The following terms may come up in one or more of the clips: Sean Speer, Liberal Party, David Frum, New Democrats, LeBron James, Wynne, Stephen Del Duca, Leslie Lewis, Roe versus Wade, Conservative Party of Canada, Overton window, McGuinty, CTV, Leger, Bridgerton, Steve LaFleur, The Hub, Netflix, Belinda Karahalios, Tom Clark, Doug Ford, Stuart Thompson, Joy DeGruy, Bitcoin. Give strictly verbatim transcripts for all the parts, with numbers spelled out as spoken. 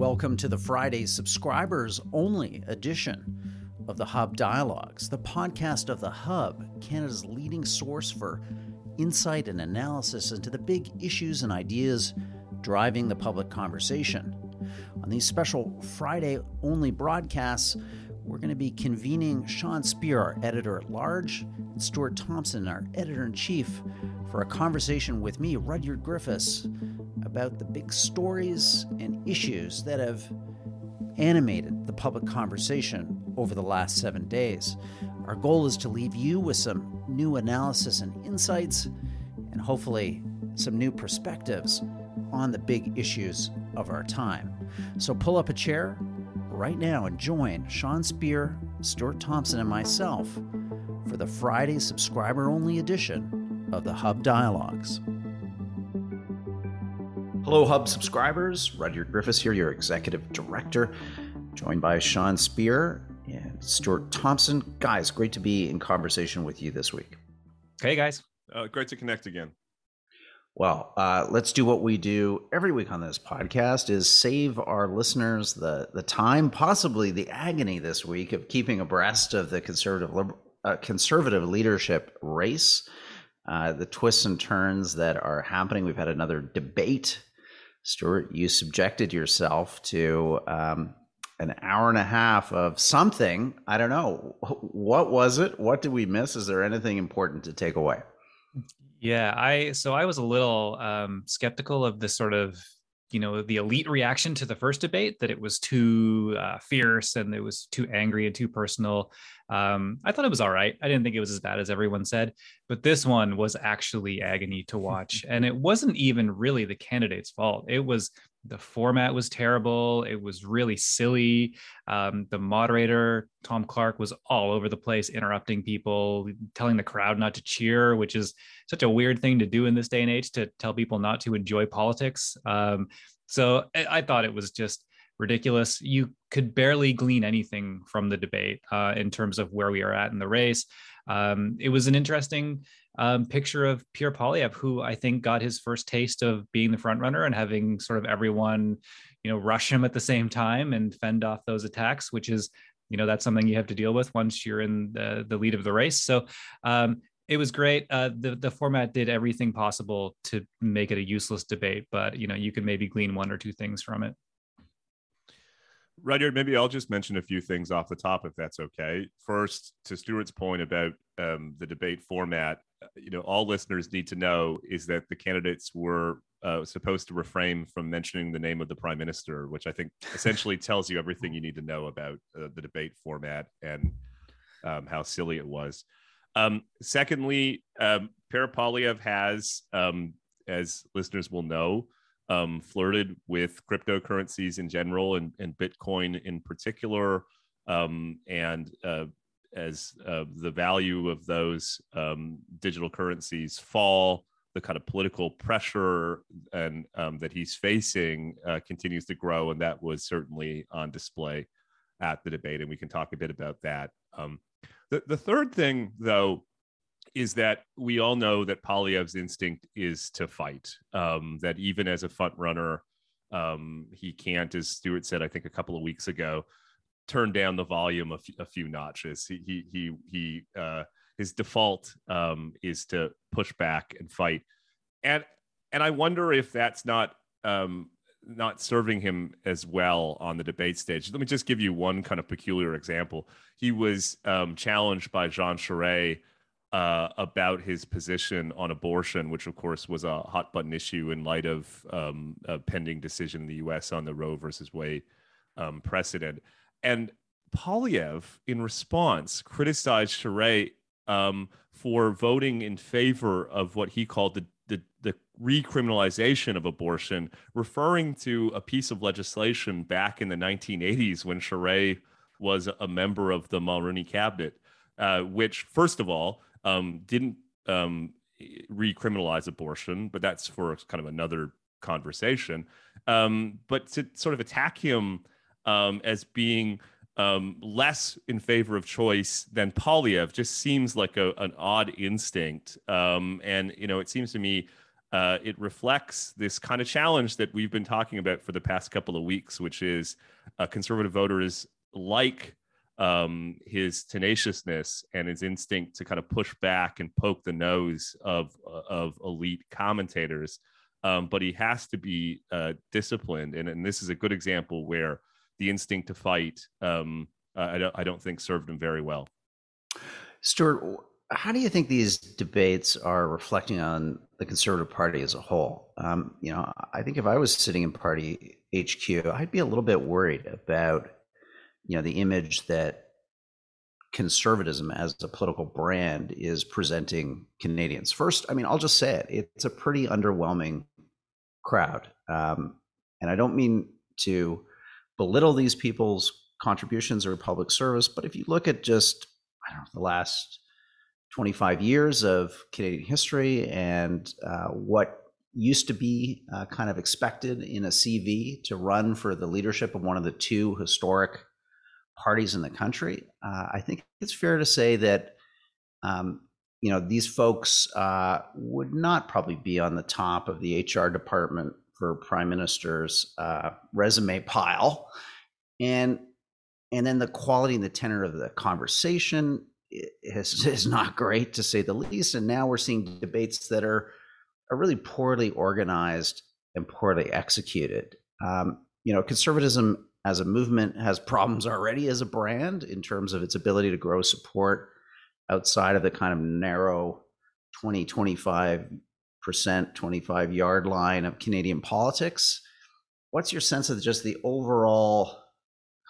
Welcome to the Friday subscribers-only edition of The Hub Dialogues, the podcast of The Hub, Canada's leading source for insight and analysis into the big issues and ideas driving the public conversation. On these special Friday-only broadcasts, we're going to be convening Sean Speer, our editor-at-large, and Stuart Thompson, our editor-in-chief, for a conversation with me, Rudyard Griffiths, about the big stories and issues that have animated the public conversation over the last seven days. Our goal is to leave you with some new analysis and insights, and hopefully some new perspectives on the big issues of our time. So pull up a chair right now and join Sean Speer, Stuart Thompson, and myself for the Friday subscriber-only edition of the Hub Dialogues. Hello, Hub subscribers. Rudyard Griffiths here, your executive director, joined by Sean Speer and Stuart Thompson. Guys, great to be in conversation with you this week. Hey, guys. Uh, great to connect again. Well, uh, let's do what we do every week on this podcast, is save our listeners the the time, possibly the agony this week, of keeping abreast of the conservative uh, conservative leadership race, uh, the twists and turns that are happening. We've had another debate. Stuart, you subjected yourself to um, an hour and a half of something. I don't know. What was it? What did we miss? Is there anything important to take away? Yeah, I so I was a little um, skeptical of the sort of, you know, the elite reaction to the first debate, that it was too uh, fierce and it was too angry and too personal. Um, I thought it was all right. I didn't think it was as bad as everyone said, but this one was actually agony to watch. And it wasn't even really the candidate's fault. It was the format was terrible. It was really silly. Um, the moderator, Tom Clark, was all over the place, interrupting people, telling the crowd not to cheer, which is such a weird thing to do in this day and age, to tell people not to enjoy politics. Um, so I, I thought it was just ridiculous. You could barely glean anything from the debate uh, in terms of where we are at in the race. Um, it was an interesting um, picture of Pierre Poilievre, who I think got his first taste of being the front runner and having sort of everyone, you know, rush him at the same time and fend off those attacks, which is, you know, that's something you have to deal with once you're in the, the lead of the race. So um, it was great. Uh, the, the format did everything possible to make it a useless debate, but, you know, you could maybe glean one or two things from it. Rudyard, maybe I'll just mention a few things off the top, if that's okay. First, to Stuart's point about um, the debate format, you know, all listeners need to know is that the candidates were uh, supposed to refrain from mentioning the name of the prime minister, which I think essentially tells you everything you need to know about uh, the debate format and um, how silly it was. Um, secondly, um, Pierre Poilievre has, um, as listeners will know, Um, flirted with cryptocurrencies in general and, and Bitcoin in particular. Um, and uh, as uh, the value of those um, digital currencies fall, the kind of political pressure and um, that he's facing uh, continues to grow. And that was certainly on display at the debate. And we can talk a bit about that. Um, the, the third thing, though, is that we all know that Poilievre's instinct is to fight, um, that even as a front runner, um, he can't, as Stuart said, I think a couple of weeks ago, turn down the volume a, f- a few notches. He, he, he, he uh, his default um, is to push back and fight. And, and I wonder if that's not, um, not serving him as well on the debate stage. Let me just give you one kind of peculiar example. He was um, challenged by Jean Charest Uh, about his position on abortion, which of course was a hot button issue in light of um, a pending decision in the U S on the Roe versus Wade um, precedent. And Poilievre, in response, criticized Charest um, for voting in favor of what he called the, the, the recriminalization of abortion, referring to a piece of legislation back in the nineteen eighties when Charest was a member of the Mulroney cabinet, uh, which, first of all, Um, didn't um, recriminalize abortion, but that's for kind of another conversation. Um, but to sort of attack him um, as being um, less in favor of choice than Poilievre just seems like a, an odd instinct. Um, and, you know, it seems to me Uh, it reflects this kind of challenge that we've been talking about for the past couple of weeks, which is uh, conservative voters like um, his tenaciousness and his instinct to kind of push back and poke the nose of, of elite commentators. Um, but he has to be uh, disciplined. And, and this is a good example where the instinct to fight, um, I, don't, I don't think served him very well. Stuart, how do you think these debates are reflecting on the Conservative Party as a whole? Um, you know, I think if I was sitting in Party H Q, I'd be a little bit worried about, you know, the image that conservatism as a political brand is presenting Canadians. First, I mean, I'll just say it, it's a pretty underwhelming crowd. Um, and I don't mean to belittle these people's contributions or public service, but if you look at just, I don't know, the last twenty-five years of Canadian history and uh, what used to be uh, kind of expected in a C V to run for the leadership of one of the two historic parties in the country, uh, I think it's fair to say that, um, you know, these folks uh, would not probably be on the top of the H R department for Prime Minister's uh, resume pile. And, and then the quality and the tenor of the conversation is, is not great, to say the least. And now we're seeing debates that are, are really poorly organized and poorly executed. Um, you know, conservatism as a movement has problems already as a brand in terms of its ability to grow support outside of the kind of narrow twenty, twenty-five percent, twenty-five yard line of Canadian politics. What's your sense of just the overall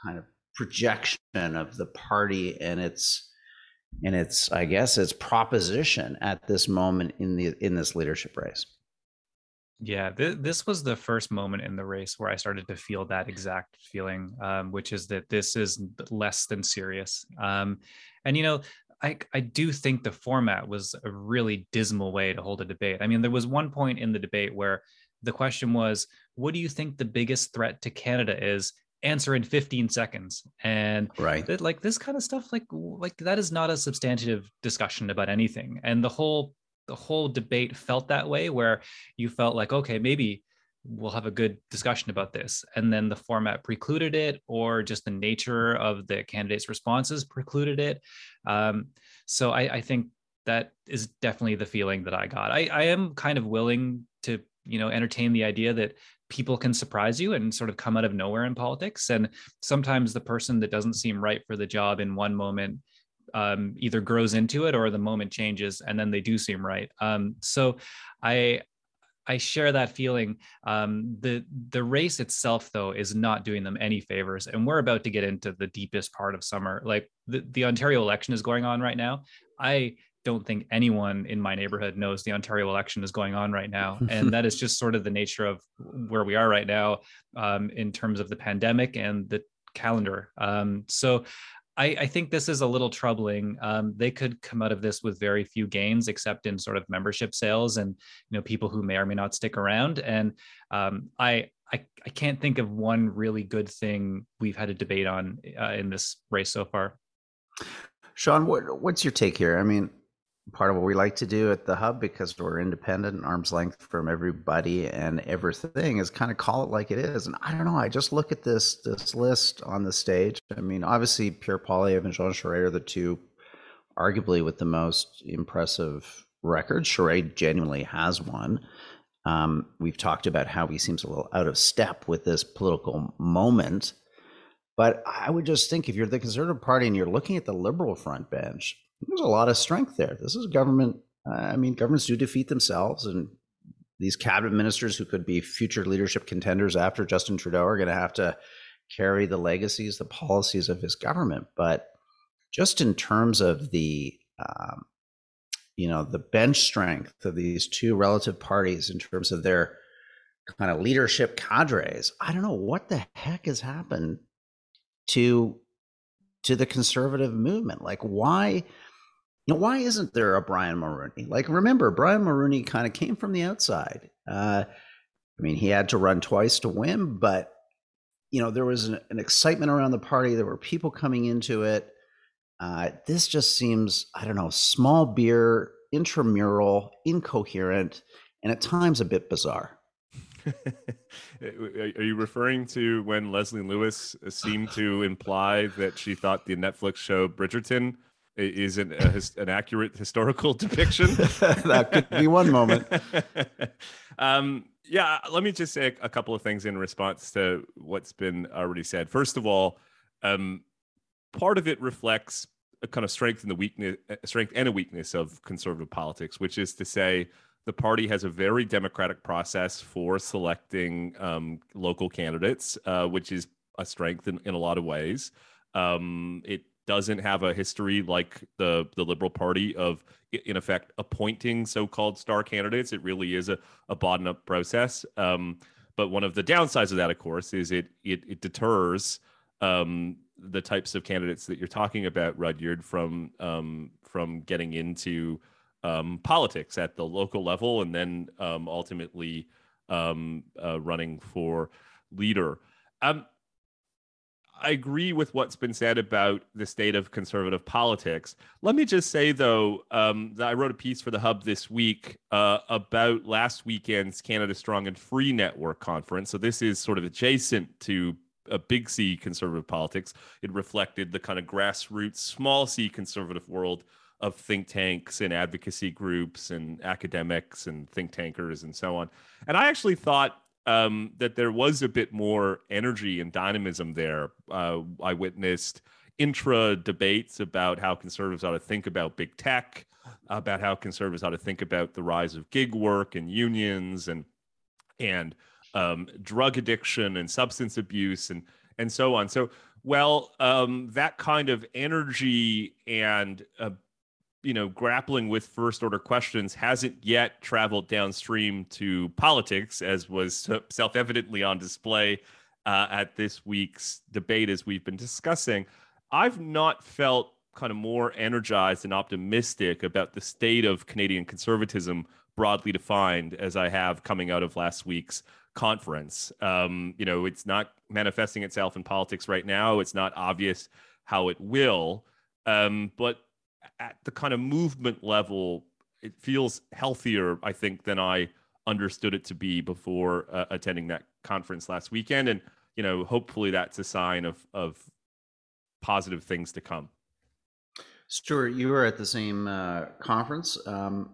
kind of projection of the party and its and its, I guess, its proposition at this moment in the in this leadership race? Yeah, th this was the first moment in the race where I started to feel that exact feeling, um, which is that this is less than serious. Um, and, you know, I, I do think the format was a really dismal way to hold a debate. I mean, there was one point in the debate where the question was, what do you think the biggest threat to Canada is? Answer in fifteen seconds. And right. th like this kind of stuff, like, like that is not a substantive discussion about anything. And the whole The whole debate felt that way, where you felt like, okay, maybe we'll have a good discussion about this. And then the format precluded it, or just the nature of the candidates' responses precluded it. Um, so I, I think that is definitely the feeling that I got. I, I am kind of willing to, you know, entertain the idea that people can surprise you and sort of come out of nowhere in politics. And sometimes the person that doesn't seem right for the job in one moment Um, either grows into it, or the moment changes and then they do seem right. Um, so I I share that feeling. Um, the the race itself, though, is not doing them any favors. And we're about to get into the deepest part of summer. Like the, the Ontario election is going on right now. I don't think anyone in my neighborhood knows the Ontario election is going on right now. And that is just sort of the nature of where we are right now um, in terms of the pandemic and the calendar. Um, so I, I think this is a little troubling. Um, they could come out of this with very few gains, except in sort of membership sales and, you know, people who may or may not stick around. And um, I, I, I can't think of one really good thing we've had a debate on uh, in this race so far. Sean, what, what's your take here? I mean, part of what we like to do at The Hub, because we're independent and arm's length from everybody and everything, is kind of call it like it is. And I don't know, I just look at this this list on the stage. I mean, obviously Pierre Poilievre and Jean Charest are the two arguably with the most impressive record. Charest genuinely has one. Um, we've talked about how he seems a little out of step with this political moment. But I would just think, if you're the Conservative Party and you're looking at the Liberal front bench, there's a lot of strength there. This is government. Uh, I mean, governments do defeat themselves, and these cabinet ministers who could be future leadership contenders after Justin Trudeau are going to have to carry the legacies, the policies of his government. But just in terms of the, um, you know, the bench strength of these two relative parties in terms of their kind of leadership cadres, I don't know what the heck has happened to to the conservative movement. Like, why? You know, why isn't there a Brian Mulroney? Like, remember, Brian Mulroney kind of came from the outside. Uh, I mean, he had to run twice to win, but, you know, there was an, an excitement around the party. There were people coming into it. Uh, this just seems, I don't know, small beer, intramural, incoherent, and at times a bit bizarre. Are you referring to when Leslie Lewis seemed to imply that she thought the Netflix show Bridgerton is an, a, an accurate historical depiction? That could be one moment. um, yeah, let me just say a couple of things in response to what's been already said. First of all, um, part of it reflects a kind of strength and the weakness, strength and a weakness of conservative politics, which is to say, the party has a very democratic process for selecting um, local candidates, uh, which is a strength in, in a lot of ways. Um, it doesn't have a history like the, the Liberal Party of, in effect, appointing so-called star candidates. It really is a, a bottom-up process. Um, but one of the downsides of that, of course, is it it, it deters um, the types of candidates that you're talking about, Rudyard, from um, from getting into Um, politics at the local level, and then um, ultimately um, uh, running for leader. Um, I agree with what's been said about the state of conservative politics. Let me just say, though, um, that I wrote a piece for The Hub this week uh, about last weekend's Canada Strong and Free Network conference. So this is sort of adjacent to a big C conservative politics. It reflected the kind of grassroots, small C conservative world of think tanks and advocacy groups and academics and think tankers and so on. And I actually thought um, that there was a bit more energy and dynamism there. Uh, I witnessed intra debates about how conservatives ought to think about big tech, about how conservatives ought to think about the rise of gig work and unions and and um, drug addiction and substance abuse and and so on. So, well, um, that kind of energy and uh, you know, grappling with first order questions hasn't yet traveled downstream to politics, as was self-evidently on display uh, at this week's debate, as we've been discussing. I've not felt kind of more energized and optimistic about the state of Canadian conservatism, broadly defined, as I have coming out of last week's conference. Um, you know, it's not manifesting itself in politics right now. It's not obvious how it will, um, but at the kind of movement level, it feels healthier, I think, than I understood it to be before uh, attending that conference last weekend. And, you know, hopefully that's a sign of, of positive things to come. Stuart, you were at the same uh, conference. Um,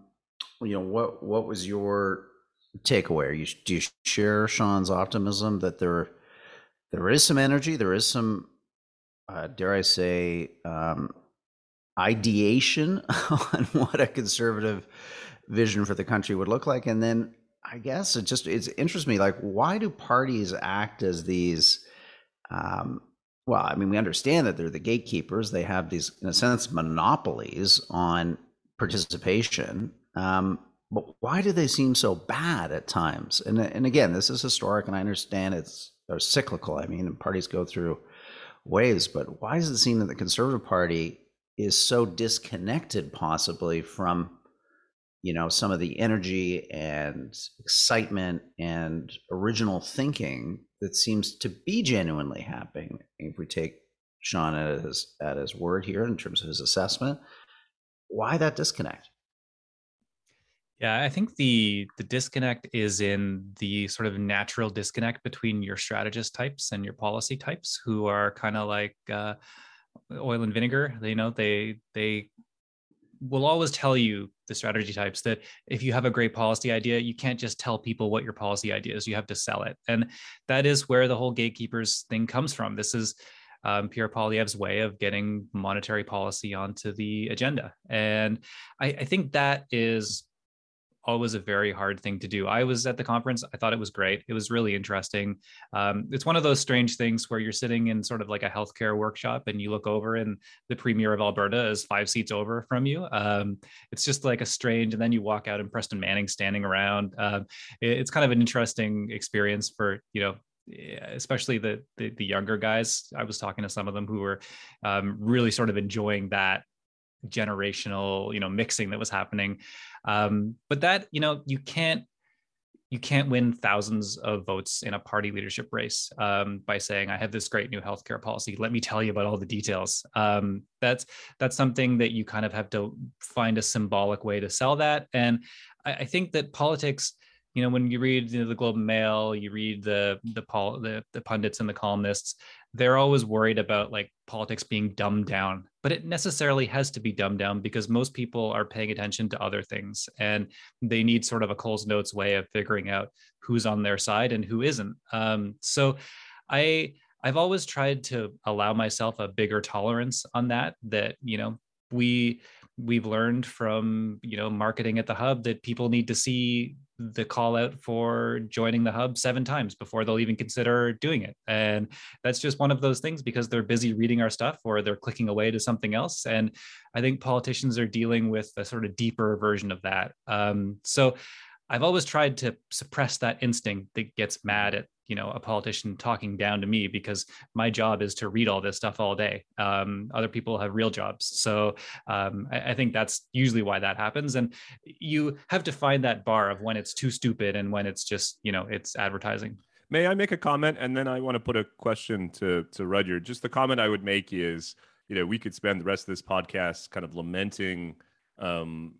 you know, what, what was your takeaway? You, do you share Sean's optimism that there, there is some energy, there is some, uh, dare I say, um, ideation on what a conservative vision for the country would look like? And then I guess it just, it interests me, like, why do parties act as these, um, well, I mean, we understand that they're the gatekeepers. They have these, in a sense, monopolies on participation. Um, but why do they seem so bad at times? And, and again, this is historic, and I understand it's they're cyclical. I mean, parties go through waves, but why does it seem that the Conservative Party is so disconnected possibly from, you know, some of the energy and excitement and original thinking that seems to be genuinely happening? If we take Sean at his, at his word here in terms of his assessment, why that disconnect? Yeah, I think the the disconnect is in the sort of natural disconnect between your strategist types and your policy types, who are kind of like, uh, oil and vinegar. They, you know, they they will always tell you, the strategy types, that if you have a great policy idea, you can't just tell people what your policy idea is. You have to sell it, and that is where the whole gatekeepers thing comes from. This is um, Pierre Poilievre's way of getting monetary policy onto the agenda, and I, I think that is always a very hard thing to do. I was at the conference. I thought it was great. It was really interesting. Um, it's one of those strange things where you're sitting in sort of like a healthcare workshop and you look over and the Premier of Alberta is five seats over from you. Um, it's just like a strange, and then you walk out and Preston Manning's standing around. Um, it, it's kind of an interesting experience for, you know, especially the, the, the younger guys. I was talking to some of them who were um, really sort of enjoying that generational, you know, mixing that was happening. Um, but that, you know, you can't, you can't win thousands of votes in a party leadership race um, by saying, I have this great new healthcare policy. Let me tell you about all the details. Um, that's, that's something that you kind of have to find a symbolic way to sell that. And I, I think that politics, you know, when you read you know, the Globe and Mail, you read the the, pol- the the pundits and the columnists, they're always worried about like politics being dumbed down, but it necessarily has to be dumbed down because most people are paying attention to other things and they need sort of a Coles Notes way of figuring out who's on their side and who isn't. Um, so I, I've always tried to allow myself a bigger tolerance on that, that, you know, we, we've learned from, you know, marketing at the Hub that people need to see the call out for joining the Hub seven times before they'll even consider doing it. And that's just one of those things because they're busy reading our stuff or they're clicking away to something else. And I think politicians are dealing with a sort of deeper version of that. Um, so I've always tried to suppress that instinct that gets mad at, you know, a politician talking down to me because my job is to read all this stuff all day. Um, other people have real jobs. So um, I, I think that's usually why that happens. And you have to find that bar of when it's too stupid and when it's just, you know, it's advertising. May I make a comment? And then I want to put a question to, to Rudyard. Just the comment I would make is, you know, we could spend the rest of this podcast kind of lamenting um,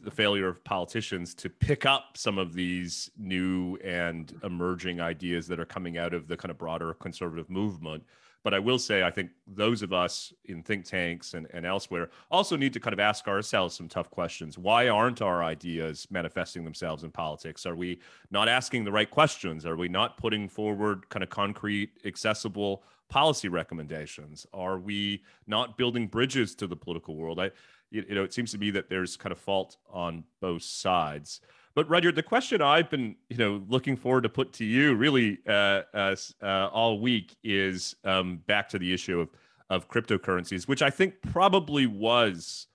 the failure of politicians to pick up some of these new and emerging ideas that are coming out of the kind of broader conservative movement. But I will say, I think those of us in think tanks and, and elsewhere also need to kind of ask ourselves some tough questions. Why aren't our ideas manifesting themselves in politics? Are we not asking the right questions? Are we not putting forward kind of concrete, accessible policy recommendations? Are we not building bridges to the political world? I, You know, it seems to me that there's kind of fault on both sides. But Rudyard, the question I've been, you know, looking forward to put to you really uh, uh, uh, all week is um, back to the issue of of cryptocurrencies, which I think probably was,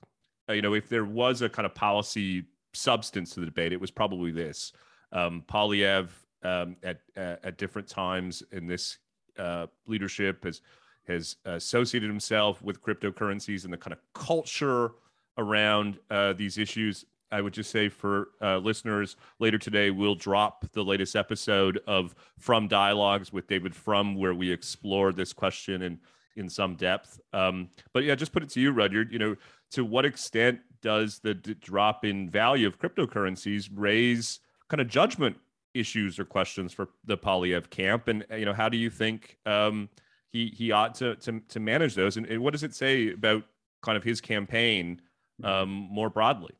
uh, you know, if there was a kind of policy substance to the debate, it was probably this. Um, Poilievre um, at at different times in this uh, leadership has has associated himself with cryptocurrencies and the kind of culture around uh, these issues. I would just say for uh, listeners, later today, we'll drop the latest episode of Frum Dialogues with David Frum, where we explore this question in, in some depth. Um, but yeah, just put it to you, Rudyard, you know, to what extent does the d- drop in value of cryptocurrencies raise kind of judgment issues or questions for the Poilievre camp? And, you know, how do you think um, he he ought to, to, to manage those? And, and what does it say about kind of his campaign um, more broadly?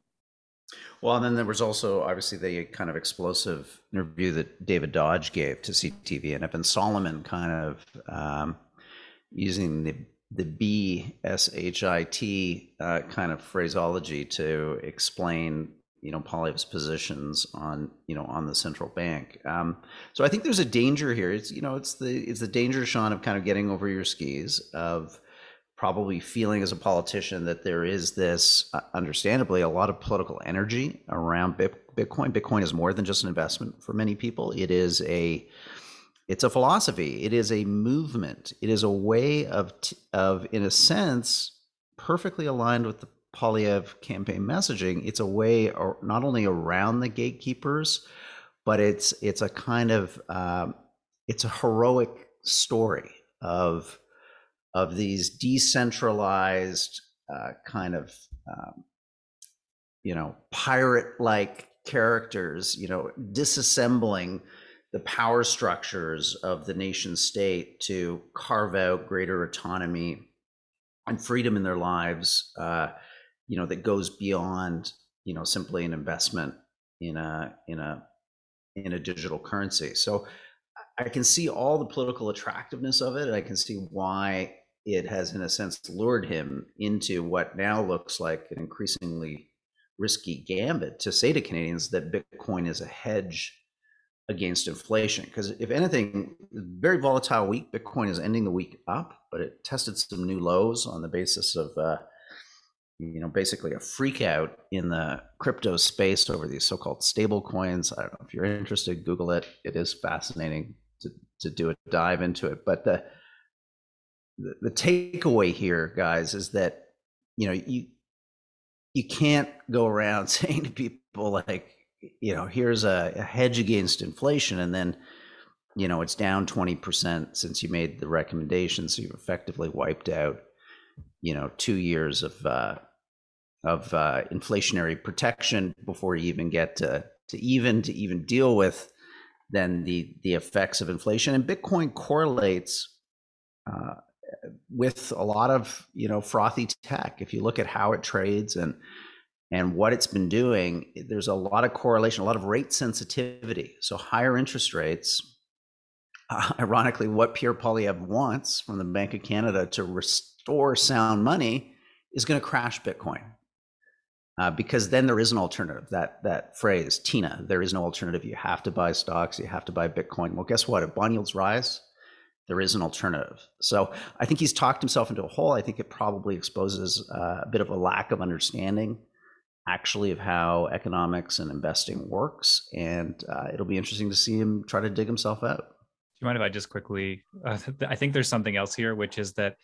Well, and then there was also obviously the kind of explosive interview that David Dodge gave to C T V and Evan Solomon kind of um, using the the B S H I T uh, kind of phraseology to explain, you know, Poilievre's positions on, you know, on the central bank. Um, so I think there's a danger here. It's, you know, it's the, it's the danger, Sean, of kind of getting over your skis, of probably feeling as a politician that there is this, uh, understandably, a lot of political energy around Bitcoin. Bitcoin is more than just an investment for many people. It is a, it's a philosophy. It is a movement. It is a way of, t- of, in a sense, perfectly aligned with the Poilievre campaign messaging. It's a way, or not only around the gatekeepers, but it's it's a kind of um, it's a heroic story of of these decentralized uh, kind of um, you know pirate-like characters, you know, disassembling the power structures of the nation state to carve out greater autonomy and freedom in their lives. Uh, you know, that goes beyond, you know, simply an investment in a, in a, in a digital currency. So I can see all the political attractiveness of it. And I can see why it has, in a sense, lured him into what now looks like an increasingly risky gambit to say to Canadians that Bitcoin is a hedge against inflation. Because if anything, very volatile week, Bitcoin is ending the week up, but it tested some new lows on the basis of, uh, you know, basically a freak out in the crypto space over these so-called stable coins. I don't know if you're interested, Google it. It is fascinating to, to do a dive into it. But the, the the takeaway here, guys, is that, you know, you you can't go around saying to people like, you know, here's a, a hedge against inflation, and then, you know, it's down twenty percent since you made the recommendation. So you've effectively wiped out, you know, two years of, uh, of uh, inflationary protection before you even get to, to even to even deal with then the the effects of inflation. And Bitcoin correlates uh, with a lot of, you know, frothy tech. If you look at how it trades and and what it's been doing, there's a lot of correlation, a lot of rate sensitivity. So higher interest rates, uh, ironically, what Pierre Poilievre wants from the Bank of Canada to restore sound money is going to crash Bitcoin. Uh, because then there is an alternative. That that phrase, Tina, there is no alternative. You have to buy stocks. You have to buy Bitcoin. Well, guess what? If bond yields rise, there is an alternative. So I think he's talked himself into a hole. I think it probably exposes uh, a bit of a lack of understanding, actually, of how economics and investing works. And uh, it'll be interesting to see him try to dig himself out. Do you mind if I just quickly, uh, I think there's something else here, which is that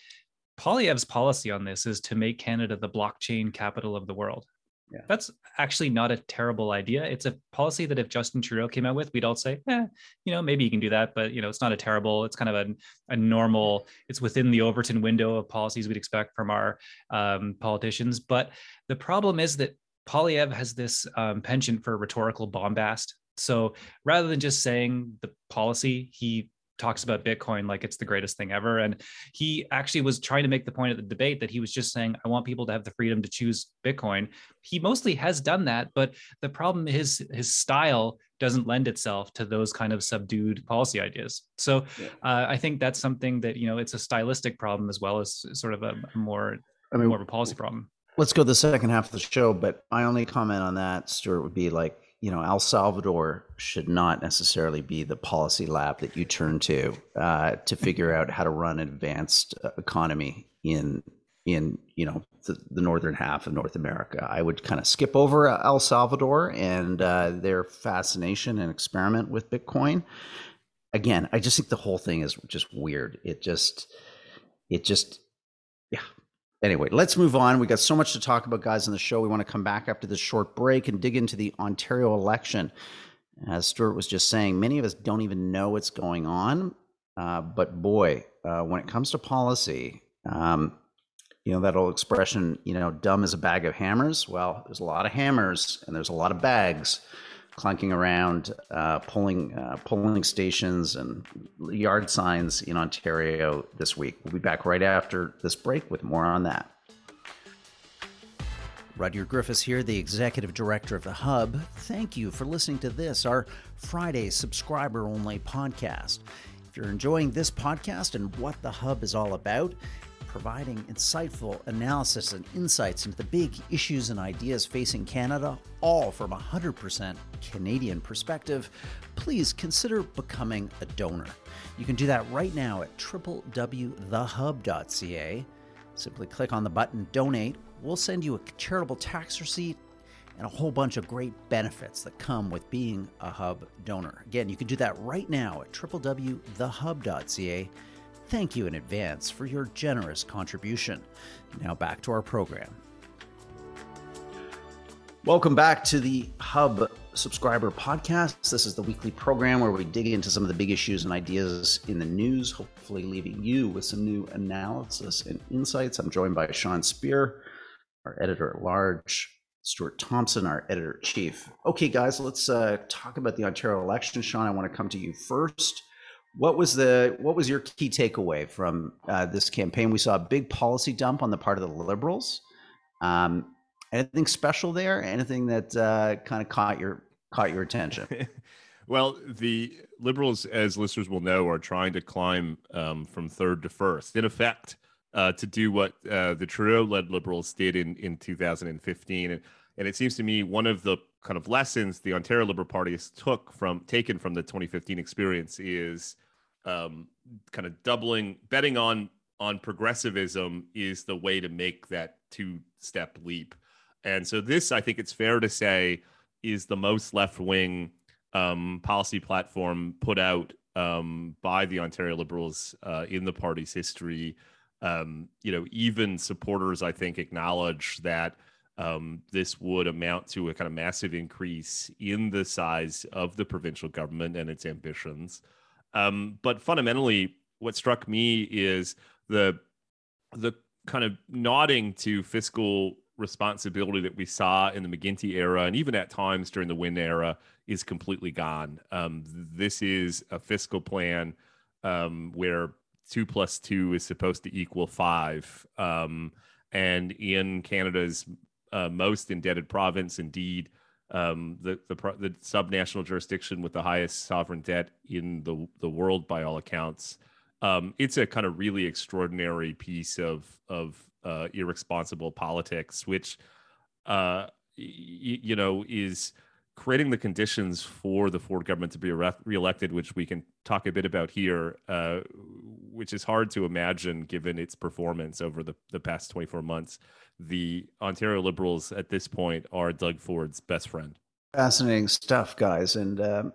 Poilievre's policy on this is to make Canada the blockchain capital of the world. Yeah. That's actually not a terrible idea. It's a policy that if Justin Trudeau came out with, we'd all say, eh, you know, maybe you can do that, but you know, it's not a terrible, it's kind of a, a normal, it's within the Overton window of policies we'd expect from our um, politicians. But the problem is that Poilievre has this um, penchant for rhetorical bombast. So rather than just saying the policy, he talks about Bitcoin like it's the greatest thing ever. And he actually was trying to make the point at the debate that he was just saying, I want people to have the freedom to choose Bitcoin. He mostly has done that, but the problem is his style doesn't lend itself to those kind of subdued policy ideas. So yeah. uh, I think that's something that, you know, it's a stylistic problem as well as sort of a more, I mean, more of a policy problem. Let's go to the second half of the show, but my only comment on that, Stuart, would be like, you know, El Salvador should not necessarily be the policy lab that you turn to uh, to figure out how to run an advanced economy in, in you know, the, the northern half of North America. I would kind of skip over El Salvador and uh, their fascination and experiment with Bitcoin. Again, I just think the whole thing is just weird. It just, it just, yeah. Anyway, let's move on. We got so much to talk about, guys, on the show. We want to come back after this short break and dig into the Ontario election. As Stuart was just saying, many of us don't even know what's going on. Uh, but boy, uh, when it comes to policy, um, you know, that old expression, you know, dumb as a bag of hammers. Well, there's a lot of hammers and there's a lot of bags clunking around, uh, polling, uh, polling stations and yard signs in Ontario this week. We'll be back right after this break with more on that. Rudyard Griffiths here, the Executive Director of The Hub. Thank you for listening to this, our Friday subscriber-only podcast. If you're enjoying this podcast and what The Hub is all about, providing insightful analysis and insights into the big issues and ideas facing Canada, all from a one hundred percent Canadian perspective, please consider becoming a donor. You can do that right now at w w w dot the hub dot c a. Simply click on the button Donate. We'll send you a charitable tax receipt and a whole bunch of great benefits that come with being a Hub donor. Again, you can do that right now at w w w dot the hub dot c a. Thank you in advance for your generous contribution. Now back to our program. Welcome back to the Hub Subscriber Podcast. This is the weekly program where we dig into some of the big issues and ideas in the news, hopefully leaving you with some new analysis and insights. I'm joined by Sean Speer, our editor-at-large, Stuart Thompson, our editor-in-chief. Okay, guys, let's uh, talk about the Ontario election. Sean, I want to come to you first. What was the what was your key takeaway from uh, this campaign? We saw a big policy dump on the part of the Liberals. Um, anything special there? Anything that uh, kind of caught your caught your attention? Well, the Liberals, as listeners will know, are trying to climb um, from third to first, in effect, uh, to do what uh, the Trudeau-led Liberals did in in two thousand fifteen, and and it seems to me one of the kind of lessons the Ontario Liberal Party has took from taken from the twenty fifteen experience is. Um, kind of doubling, betting on on progressivism is the way to make that two-step leap. And so this, I think it's fair to say, is the most left-wing um, policy platform put out um, by the Ontario Liberals uh, in the party's history. Um, you know, even supporters, I think, acknowledge that um, this would amount to a kind of massive increase in the size of the provincial government and its ambitions. Um, but fundamentally, what struck me is the the kind of nodding to fiscal responsibility that we saw in the McGuinty era, and even at times during the Wynne era, is completely gone. Um, this is a fiscal plan um, where two plus two is supposed to equal five. Um, and in Canada's uh, most indebted province, indeed, um, the, the, the subnational jurisdiction with the highest sovereign debt in the, the world by all accounts, um, it's a kind of really extraordinary piece of, of uh, irresponsible politics, which, uh, y- you know, is creating the conditions for the Ford government to be reelected, which we can talk a bit about here, uh, which is hard to imagine given its performance over the, the past twenty-four months. The Ontario Liberals at this point are Doug Ford's best friend. Fascinating stuff, guys. And um,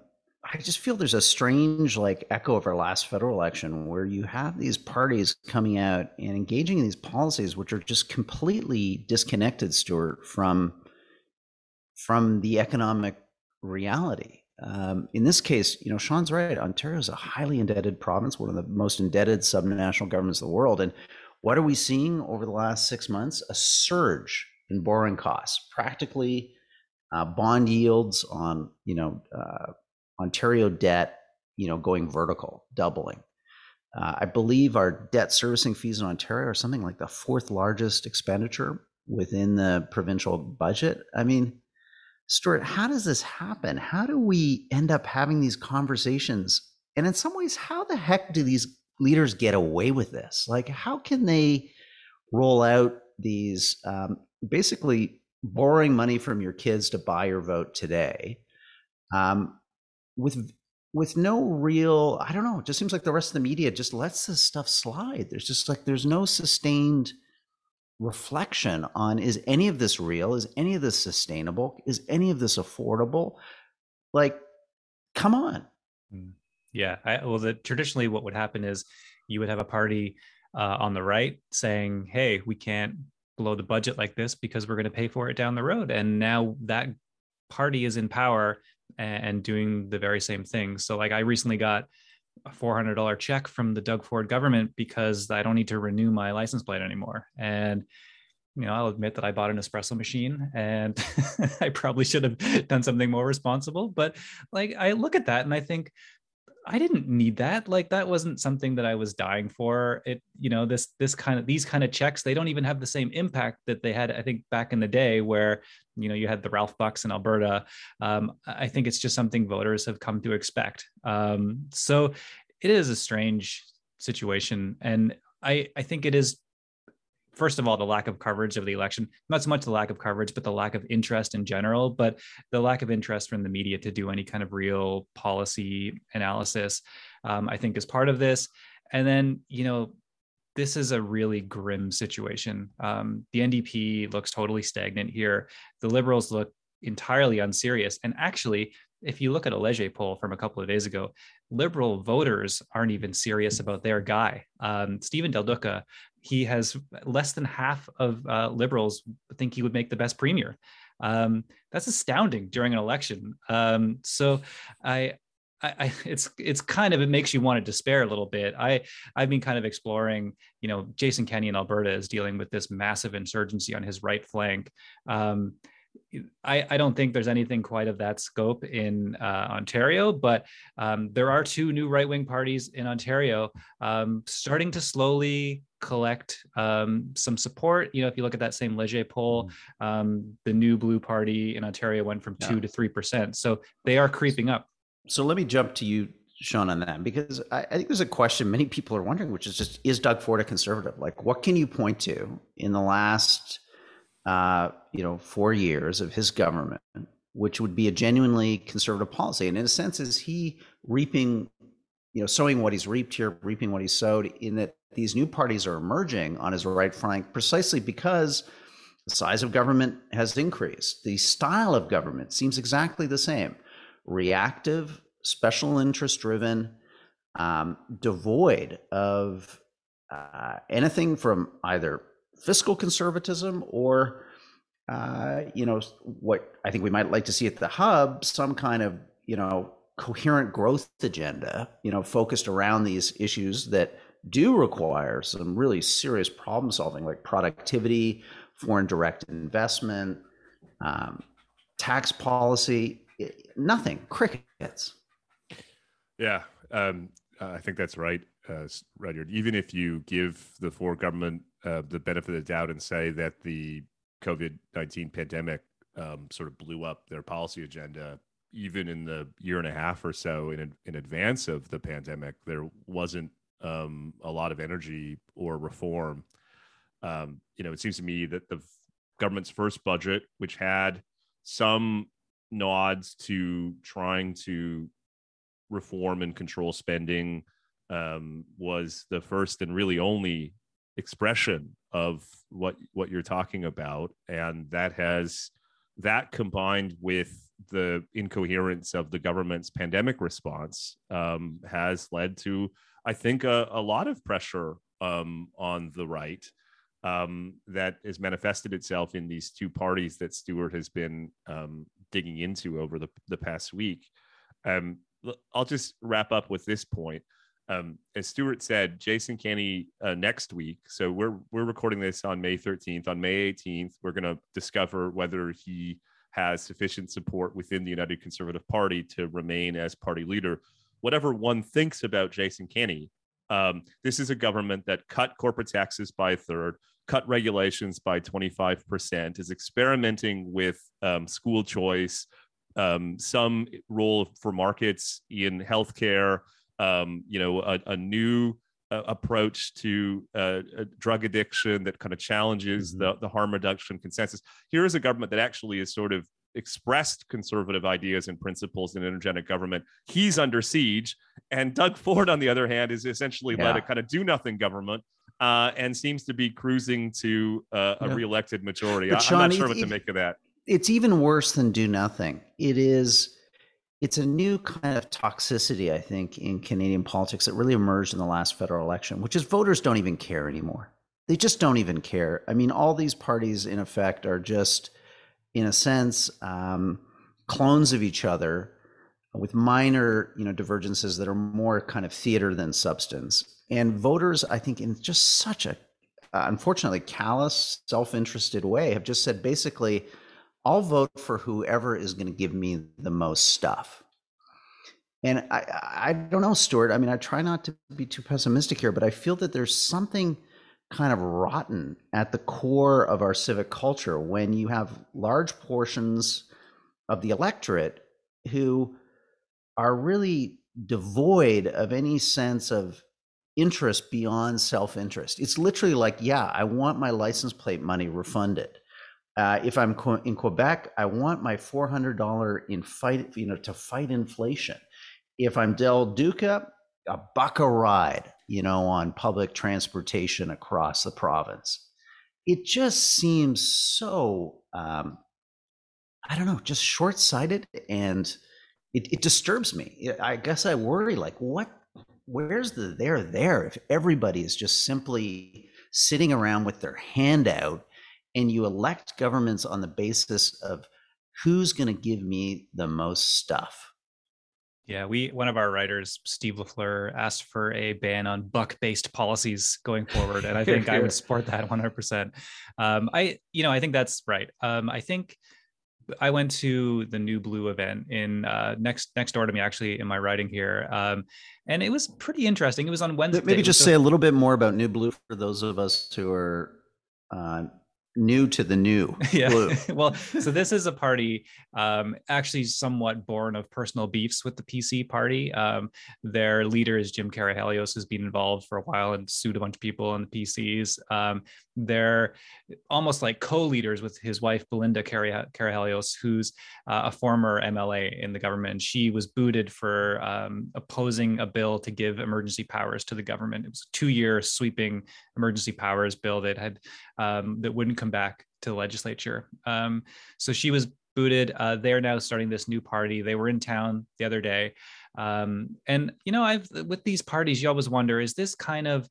I just feel there's a strange like echo of our last federal election where you have these parties coming out and engaging in these policies, which are just completely disconnected, Stuart, from from the economic reality. Um, in this case, you know, Sean's right. Ontario is a highly indebted province, one of the most indebted subnational governments of the world. And what are we seeing over the last six months? A surge in borrowing costs, practically uh, bond yields on, you know, uh, Ontario debt, you know, going vertical, doubling. Uh, I believe our debt servicing fees in Ontario are something like the fourth largest expenditure within the provincial budget. I mean, Stuart, how does this happen? How do we end up having these conversations? And in some ways, how the heck do these leaders get away with this? Like, how can they roll out these um, basically borrowing money from your kids to buy your vote today um, with with no real, I don't know, it just seems like the rest of the media just lets this stuff slide. There's just like, there's no sustained reflection on, is any of this real? Is any of this sustainable? Is any of this affordable? Like, come on. Yeah. I, well, the, traditionally what would happen is you would have a party uh, on the right saying, hey, we can't blow the budget like this because we're going to pay for it down the road. And now that party is in power and, and doing the very same thing. So like I recently got a four hundred dollars check from the Doug Ford government because I don't need to renew my license plate anymore. And, you know, I'll admit that I bought an espresso machine and I probably should have done something more responsible, but like, I look at that and I think I didn't need that. Like that wasn't something that I was dying for. It, you know, this, this kind of, these kind of checks, they don't even have the same impact that they had, I think, back in the day where, you know, you had the Ralph Bucks in Alberta. Um, I think it's just something voters have come to expect. Um, so it is a strange situation. And I, I think it is, first of all, the lack of coverage of the election, not so much the lack of coverage, but the lack of interest in general, but the lack of interest from the media to do any kind of real policy analysis, um, I think is part of this. And then, you know, this is a really grim situation. Um, the N D P looks totally stagnant here. The Liberals look entirely unserious. And actually, if you look at a Leger poll from a couple of days ago, Liberal voters aren't even serious about their guy. Um, Stephen Del Duca, he has less than half of uh, Liberals think he would make the best premier. Um, that's astounding during an election. Um, so I, I, it's it's kind of, it makes you want to despair a little bit. I, I've been kind of exploring, you know, Jason Kenney in Alberta is dealing with this massive insurgency on his right flank. Um, I, I don't think there's anything quite of that scope in uh, Ontario, but um, there are two new right-wing parties in Ontario um, starting to slowly collect um, some support. You know, if you look at that same Leger poll, um, the New Blue Party in Ontario went from two yeah. to three percent. So they are creeping up. So let me jump to you, Sean, on that, because I, I think there's a question many people are wondering, which is just, is Doug Ford a conservative? Like, what can you point to in the last Uh, you know, four years of his government, which would be a genuinely conservative policy? And in a sense, is he reaping, you know, sowing what he's reaped here, reaping what he sowed, in that these new parties are emerging on his right flank precisely because the size of government has increased. The style of government seems exactly the same. Reactive, special interest driven, um, devoid of uh, anything from either fiscal conservatism or, uh, you know, what I think we might like to see at the Hub, some kind of, you know, coherent growth agenda, you know, focused around these issues that do require some really serious problem solving, like productivity, foreign direct investment, um, tax policy, nothing, crickets. Yeah, um, I think that's right, uh, Rudyard. Even if you give the Ford government uh, the benefit of the doubt and say that the COVID nineteen pandemic um, sort of blew up their policy agenda, even in the year and a half or so in in advance of the pandemic, there wasn't um, a lot of energy or reform. Um, you know, it seems to me that the government's first budget, which had some nods to trying to reform and control spending, um, was the first and really only expression of what what you're talking about, and that has that combined with the incoherence of the government's pandemic response um, has led to, I think, a, a lot of pressure um, on the right um, that has manifested itself in these two parties that Stuart has been um, digging into over the, the past week. Um, I'll just wrap up with this point. Um, as Stuart said, Jason Kenney uh, next week. So we're we're recording this on May thirteenth. On May eighteenth, we're going to discover whether he has sufficient support within the United Conservative Party to remain as party leader. Whatever one thinks about Jason Kenney, um, this is a government that cut corporate taxes by a third, cut regulations by twenty-five percent, is experimenting with um, school choice, um, some role for markets in healthcare, um, you know, a, a new uh, approach to uh, drug addiction that kind of challenges mm-hmm. the, the harm reduction consensus. Here is a government that actually is sort of expressed conservative ideas and principles in an energetic government. He's under siege. And Doug Ford, on the other hand, is essentially yeah. led a kind of do-nothing government uh, and seems to be cruising to uh, a yeah. reelected majority. I, Sean, I'm not sure what it, to make of that. It's even worse than do-nothing. It is... It's a new kind of toxicity, I think, in Canadian politics that really emerged in the last federal election, which is voters don't even care anymore. They just don't even care. I mean, all these parties, in effect, are just, in a sense, um, clones of each other with minor, you know, divergences that are more kind of theater than substance. And voters, I think, in just such a, uh, unfortunately, callous, self-interested way, have just said, basically, I'll vote for whoever is going to give me the most stuff. And I, I don't know, Stuart. I mean, I try not to be too pessimistic here, but I feel that there's something kind of rotten at the core of our civic culture when you have large portions of the electorate who are really devoid of any sense of interest beyond self-interest. It's literally like, yeah, I want my license plate money refunded. Uh, if I'm co- in Quebec, I want my four hundred dollars in fight, you know, to fight inflation. If I'm Del Duca, a buck a ride, you know, on public transportation across the province. It just seems so, um, I don't know, just short-sighted, and it, it disturbs me. I guess I worry, like, what, where's the there there if everybody is just simply sitting around with their hand out, and you elect governments on the basis of who's going to give me the most stuff. Yeah, we one of our writers, Steve LaFleur, asked for a ban on buck-based policies going forward, and I think I would support that one hundred percent. Um, I, you know, I think that's right. Um, I think I went to the New Blue event in uh, next next door to me, actually, in my writing here, um, and it was pretty interesting. It was on Wednesday. Maybe just so- say a little bit more about New Blue for those of us who are. Uh, New to the new. Yeah. Well, so this is a party um, actually somewhat born of personal beefs with the P C party. Um, their leader is Jim Karahalios, who's been involved for a while and sued a bunch of people on the P Cs. Um, they're almost like co-leaders with his wife, Belinda Karahalios, who's uh, a former M L A in the government. She was booted for um, opposing a bill to give emergency powers to the government. It was a two-year sweeping emergency powers bill that had um, that wouldn't come back to the legislature. Um, so she was booted. Uh, they're now starting this new party. They were in town the other day. Um, and, you know, I've with these parties, you always wonder, is this kind of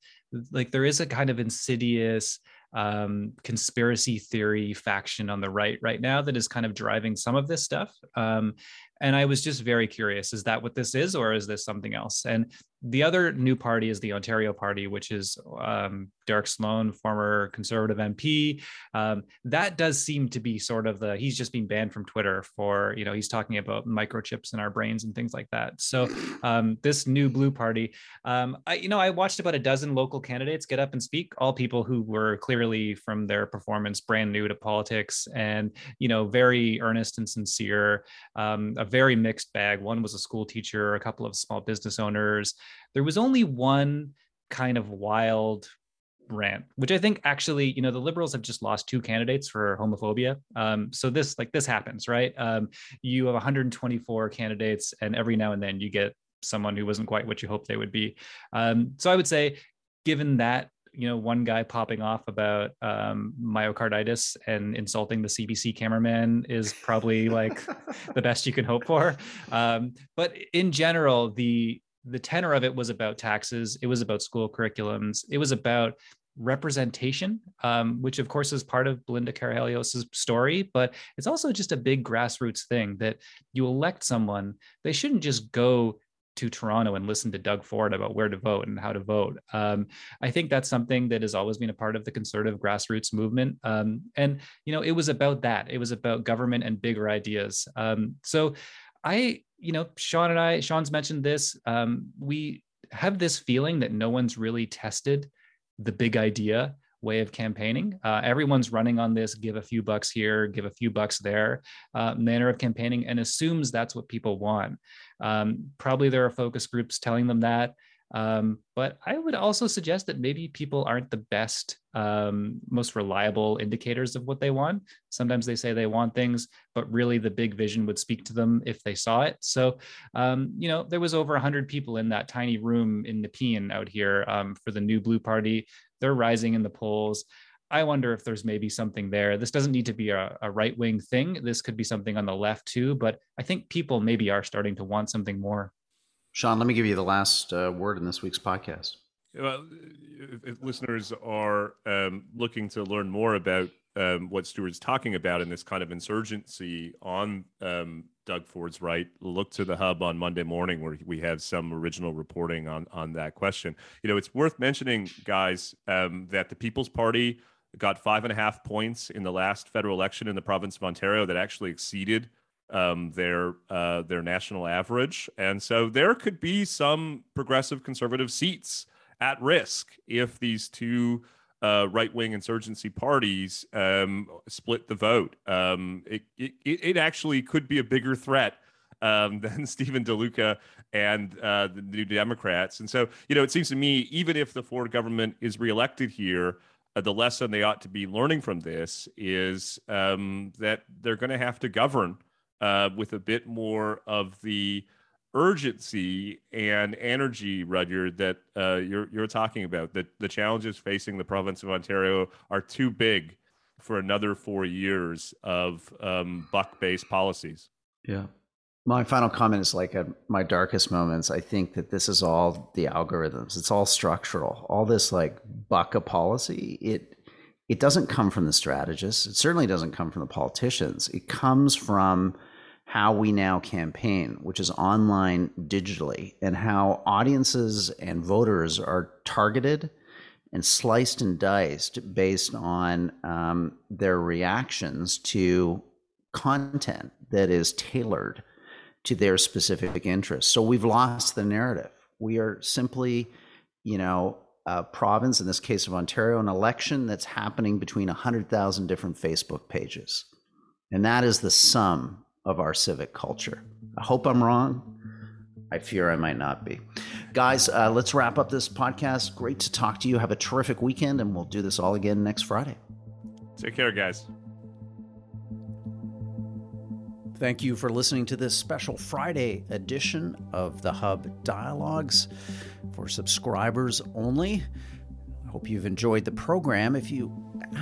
like there is a kind of insidious um, conspiracy theory faction on the right right now that is kind of driving some of this stuff? Um, and I was just very curious, is that what this is, or is this something else? And The other new party is the Ontario Party, which is um, Derek Sloan, former Conservative M P. Um, that does seem to be sort of the, he's just been banned from Twitter for, you know, he's talking about microchips in our brains and things like that. So um, this New Blue Party, um, I, you know, I watched about a dozen local candidates get up and speak, all people who were clearly from their performance brand new to politics and, you know, very earnest and sincere, um, a very mixed bag. One was a school teacher, a couple of small business owners. There was only one kind of wild rant, which I think actually, you know, the Liberals have just lost two candidates for homophobia. Um, so this, like this happens, right? Um, you have one hundred twenty-four candidates and every now and then you get someone who wasn't quite what you hoped they would be. Um, so I would say, given that, you know, one guy popping off about um, myocarditis and insulting the C B C cameraman is probably like the best you can hope for. Um, but in general, the The tenor of it was about taxes. It was about school curriculums. It was about representation, um, which of course is part of Belinda Karahalios' story, but it's also just a big grassroots thing that you elect someone, they shouldn't just go to Toronto and listen to Doug Ford about where to vote and how to vote. Um, I think that's something that has always been a part of the conservative grassroots movement. Um, and, you know, it was about that. It was about government and bigger ideas. Um, so I, you know, Sean and I, Sean's mentioned this, um, we have this feeling that no one's really tested the big idea way of campaigning. Uh, everyone's running on this, give a few bucks here, give a few bucks there, uh, manner of campaigning, and assumes that's what people want. Um, probably there are focus groups telling them that. Um, but I would also suggest that maybe people aren't the best, um, most reliable indicators of what they want. Sometimes they say they want things, but really the big vision would speak to them if they saw it. So, um, you know, there was over one hundred people in that tiny room in Nepean out here um, for the New Blue Party. They're rising in the polls. I wonder if there's maybe something there. This doesn't need to be a, a right-wing thing. This could be something on the left too, but I think people maybe are starting to want something more. Sean, let me give you the last uh, word in this week's podcast. Well, if, if listeners are um, looking to learn more about um, what Stuart's talking about in this kind of insurgency on um, Doug Ford's right, look to the Hub on Monday morning where we have some original reporting on, on that question. You know, it's worth mentioning, guys, um, that the People's Party got five and a half points in the last federal election in the province of Ontario that actually exceeded Um, their uh, their national average. And so there could be some progressive conservative seats at risk if these two uh, right-wing insurgency parties um, split the vote. Um, it, it, it actually could be a bigger threat um, than Stephen Del Duca and uh, the New Democrats. And so, you know, it seems to me, even if the Ford government is reelected here, Uh, the lesson they ought to be learning from this is um, that they're going to have to govern Uh, with a bit more of the urgency and energy, Rudyard, that uh, you're you're talking about. That the challenges facing the province of Ontario are too big for another four years of um, buck-based policies. Yeah. My final comment is like at my darkest moments. I think that this is all the algorithms. It's all structural. All this like buck a policy. It it doesn't come from the strategists. It certainly doesn't come from the politicians. It comes from how we now campaign, which is online digitally, and how audiences and voters are targeted and sliced and diced based on um, their reactions to content that is tailored to their specific interests. So we've lost the narrative. We are simply, you know, a province, in this case of Ontario, an election that's happening between one hundred thousand different Facebook pages. And that is the sum of our civic culture. I hope I'm wrong. I fear I might not be. Guys, uh, let's wrap up this podcast. Great to talk to you. Have a terrific weekend, and we'll do this all again next Friday. Take care, guys. Thank you for listening to this special Friday edition of the Hub Dialogues for subscribers only. I hope you've enjoyed the program. If you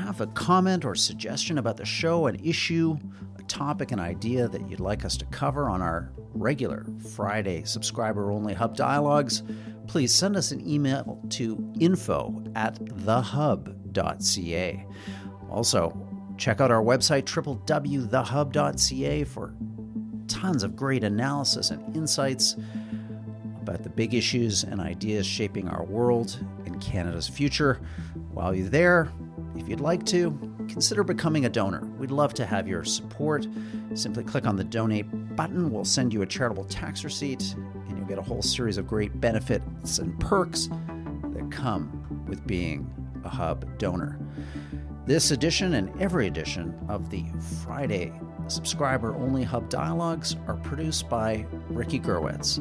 have a comment or suggestion about the show, an issue, a topic, an idea that you'd like us to cover on our regular Friday subscriber-only Hub Dialogues, please send us an email to info at the hub dot c a. Also, check out our website, w w w dot the hub dot c a, for tons of great analysis and insights about the big issues and ideas shaping our world and Canada's future. While you're there, if you'd like to, consider becoming a donor. We'd love to have your support. Simply click on the donate button. We'll send you a charitable tax receipt, and you'll get a whole series of great benefits and perks that come with being a Hub donor. This edition and every edition of the Friday subscriber-only Hub Dialogues are produced by Ricky Gerwitz.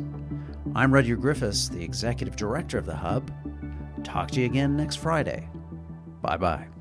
I'm Rudyard Griffiths, the Executive Director of the Hub. Talk to you again next Friday. Bye-bye.